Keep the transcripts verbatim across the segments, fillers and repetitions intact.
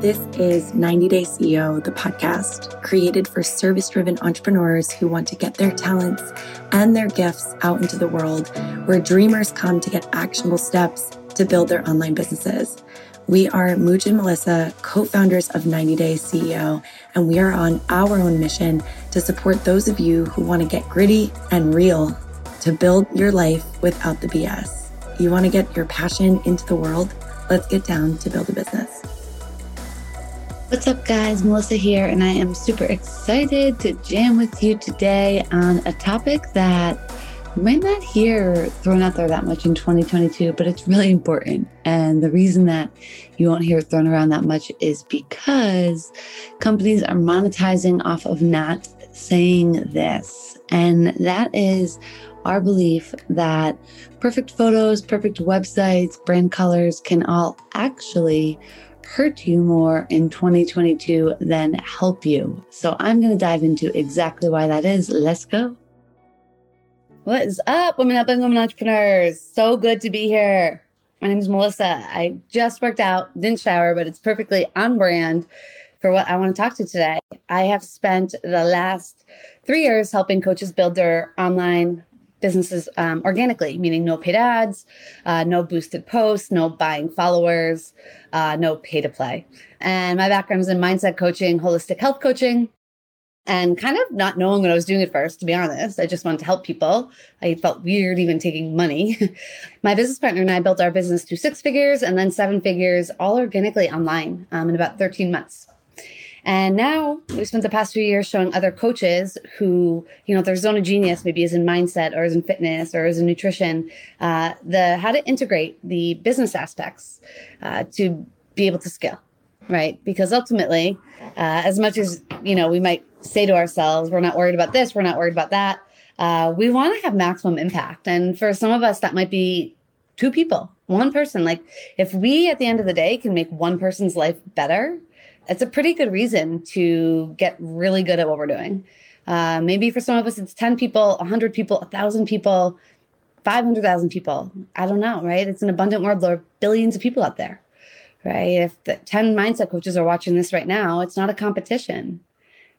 This is ninety day C E O, the podcast created for service-driven entrepreneurs who want to get their talents and their gifts out into the world, where dreamers come to get actionable steps to build their online businesses. We are Mooj and Melissa, co-founders of ninety day C E O, and we are on our own mission to support those of you who want to get gritty and real to build your life without the B S. You want to get your passion into the world? Let's get down to build a business. What's up, guys? Melissa here, and I am super excited to jam with you today on a topic that you might not hear thrown out there that much in twenty twenty-two, but it's really important. And the reason that you won't hear it thrown around that much is because companies are monetizing off of not saying this. And that is our belief that perfect photos, perfect websites, brand colors can all actually hurt you more in twenty twenty-two than help you. So I'm going to dive into exactly why that is. Let's go. What is up, women up and women entrepreneurs? So good to be here. My name is Melissa. I just worked out, didn't shower, but it's perfectly on brand for what I want to talk to today. I have spent the last three years helping coaches build their online businesses um, organically, meaning no paid ads, uh, no boosted posts, no buying followers, uh, no pay to play. And my background is in mindset coaching, holistic health coaching, and kind of not knowing what I was doing at first, to be honest. I just wanted to help people. I felt weird even taking money. My business partner and I built our business to six figures and then seven figures, all organically online um, in about thirteen months. And now we spent the past few years showing other coaches who, you know, their zone of genius maybe is in mindset or is in fitness or is in nutrition, uh, the how to integrate the business aspects uh, to be able to scale, right? Because ultimately, uh, as much as, you know, we might say to ourselves, we're not worried about this, we're not worried about that, uh, we want to have maximum impact. And for some of us, that might be two people, one person. Like if we, at the end of the day, can make one person's life better, it's a pretty good reason to get really good at what we're doing. Uh, maybe for some of us, it's ten people, one hundred people, one thousand people, five hundred thousand people. I don't know, right? It's an abundant world. There are billions of people out there, right? If the ten mindset coaches are watching this right now, it's not a competition,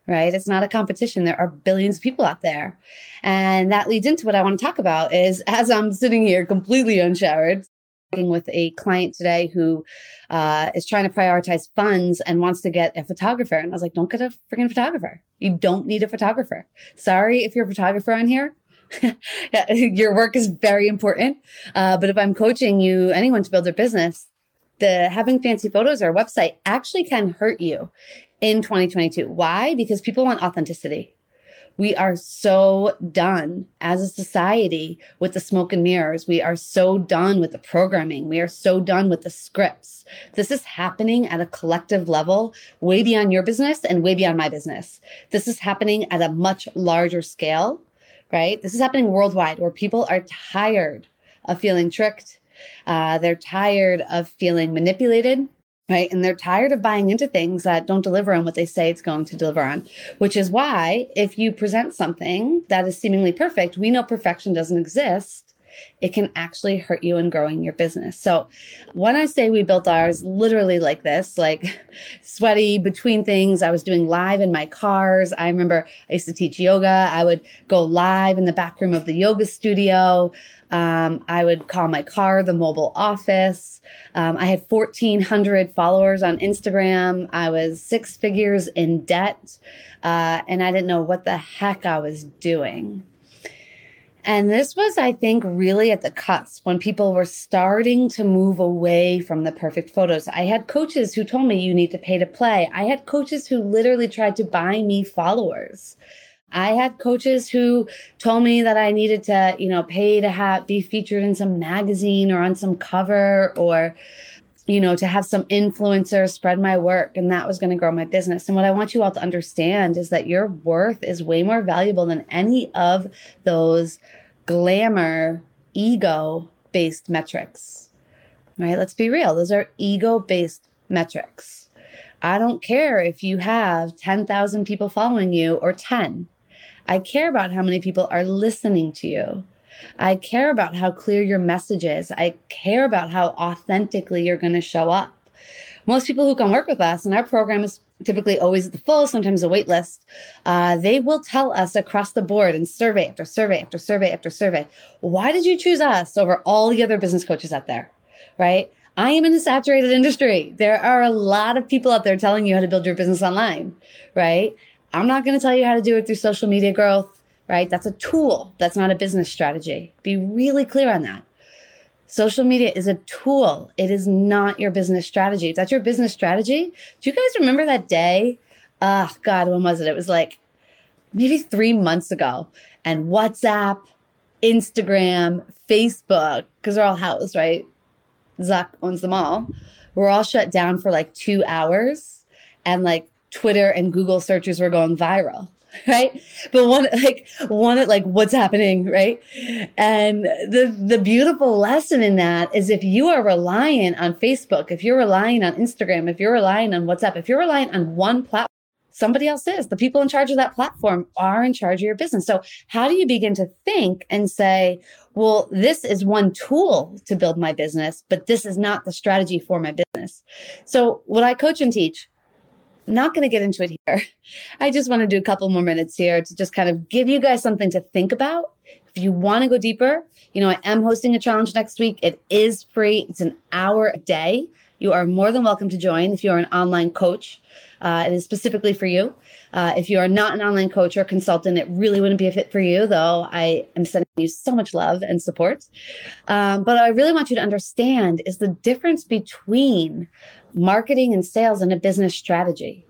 right? It's not a competition. There are billions of people out there. And that leads into what I want to talk about is, as I'm sitting here completely unshowered, working with a client today who uh, is trying to prioritize funds and wants to get a photographer. And I was like, don't get a freaking photographer. You don't need a photographer. Sorry if you're a photographer on here. Your work is very important. Uh, but if I'm coaching you, anyone to build their business, the having fancy photos or a website actually can hurt you in twenty twenty-two. Why? Because people want authenticity. We are so done as a society with the smoke and mirrors. We are so done with the programming. We are so done with the scripts. This is happening at a collective level, way beyond your business and way beyond my business. This is happening at a much larger scale, right? This is happening worldwide, where people are tired of feeling tricked. Uh, they're tired of feeling manipulated. Right? And they're tired of buying into things that don't deliver on what they say it's going to deliver on, which is why if you present something that is seemingly perfect, we know perfection doesn't exist. It can actually hurt you in growing your business. So when I say we built ours literally like this, like sweaty between things, I was doing live in my cars. I remember I used to teach yoga. I would go live in the back room of the yoga studio. Um, I would call my car the mobile office. Um, I had fourteen hundred followers on Instagram. I was six figures in debt, uh, and I didn't know what the heck I was doing. And this was, I think, really at the cusp when people were starting to move away from the perfect photos. I had coaches who told me you need to pay to play. I had coaches who literally tried to buy me followers. I had coaches who told me that I needed to, you know, pay to have be featured in some magazine or on some cover, or, you know, to have some influencer spread my work, and that was going to grow my business. And what I want you all to understand is that your worth is way more valuable than any of those glamour, ego-based metrics, right? Let's be real. Those are ego-based metrics. I don't care if you have ten thousand people following you or ten. I care about how many people are listening to you. I care about how clear your message is. I care about how authentically you're going to show up. most people who come work with us, and our program is typically always at the full, sometimes a wait list, uh, they will tell us across the board in survey after survey after survey after survey, why did you choose us over all the other business coaches out there, right? I am in a saturated industry. There are a lot of people out there telling you how to build your business online, right? I'm not going to tell you how to do it through social media growth, right? That's a tool. That's not a business strategy. Be really clear on that. Social media is a tool. It is not your business strategy. If that's your business strategy, do you guys remember that day? Oh, God, when was it? It was like maybe three months ago. And WhatsApp, Instagram, Facebook, because they're all housed, right? Zuck owns them all. We're all shut down for like two hours. And like Twitter and Google searches were going viral. Right. But one, like one, like what's happening. Right. And the, the beautiful lesson in that is if you are reliant on Facebook, if you're relying on Instagram, if you're relying on WhatsApp, if you're relying on one platform, somebody else is. The people in charge of that platform are in charge of your business. So how do you begin to think and say, well, this is one tool to build my business, but this is not the strategy for my business. So what I coach and teach, not going to get into it here. I just want to do a couple more minutes here to just kind of give you guys something to think about. If you want to go deeper, you know, I am hosting a challenge next week. It is free. It's an hour a day. You are more than welcome to join if you are an online coach. Uh, it is specifically for you. Uh, if you are not an online coach or consultant, it really wouldn't be a fit for you, though I am sending you so much love and support. Um, but what I really want you to understand is the difference between marketing and sales and a business strategy,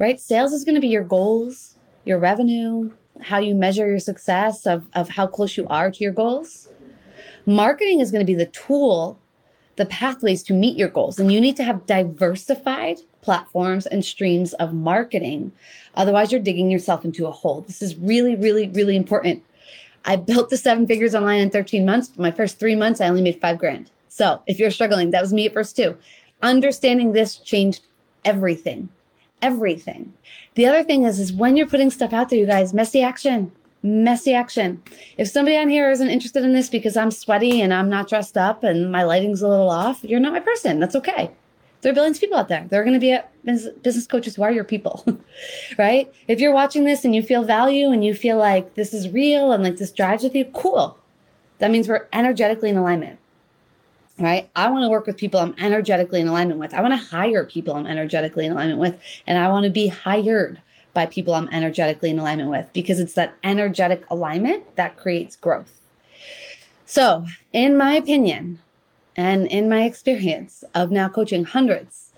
right? Sales is going to be your goals, your revenue, how you measure your success of, of how close you are to your goals. Marketing is going to be the tool, the pathways to meet your goals. And you need to have diversified platforms and streams of marketing. Otherwise, you're digging yourself into a hole. This is really, really, really important. I built the seven figures online in thirteen months. My first three months, I only made five grand. So if you're struggling, that was me at first too. Understanding this changed everything, everything. The other thing is, is when you're putting stuff out there, you guys, messy action, messy action. If somebody on here isn't interested in this because I'm sweaty and I'm not dressed up and my lighting's a little off, you're not my person. That's okay. There are billions of people out there. There are going to be business coaches who are your people, right? If you're watching this and you feel value and you feel like this is real and like this drives with you, cool. That means we're energetically in alignment. Right? I want to work with people I'm energetically in alignment with. I want to hire people I'm energetically in alignment with. And I want to be hired by people I'm energetically in alignment with, because it's that energetic alignment that creates growth. So in my opinion, and in my experience of now coaching hundreds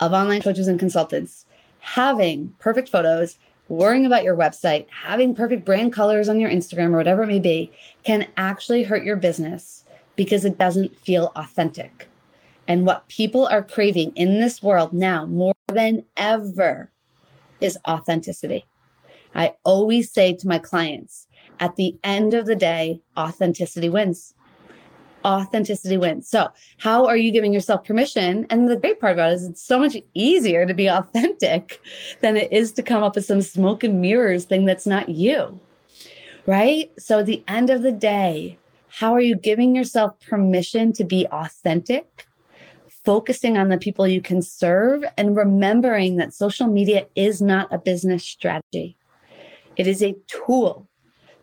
of online coaches and consultants, having perfect photos, worrying about your website, having perfect brand colors on your Instagram or whatever it may be, can actually hurt your business, because it doesn't feel authentic. And what people are craving in this world now more than ever is authenticity. I always say to my clients, at the end of the day, authenticity wins. Authenticity wins. So how are you giving yourself permission? And the great part about it is it's so much easier to be authentic than it is to come up with some smoke and mirrors thing that's not you, right? So at the end of the day, how are you giving yourself permission to be authentic, focusing on the people you can serve, and remembering that social media is not a business strategy. It is a tool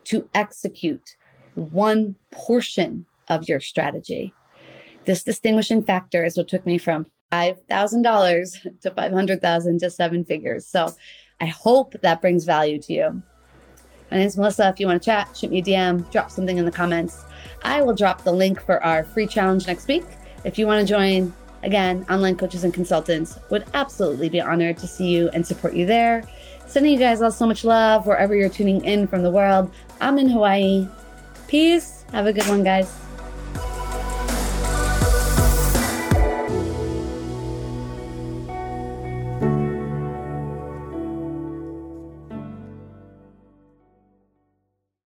to execute one portion of your strategy. This distinguishing factor is what took me from five thousand dollars to five hundred thousand dollars to seven figures. So I hope that brings value to you. My name's Melissa. If you want to chat, shoot me a D M, drop something in the comments. I will drop the link for our free challenge next week. If you want to join, again, online coaches and consultants, would absolutely be honored to see you and support you there. Sending you guys all so much love wherever you're tuning in from the world. I'm in Hawaii. Peace. Have a good one, guys.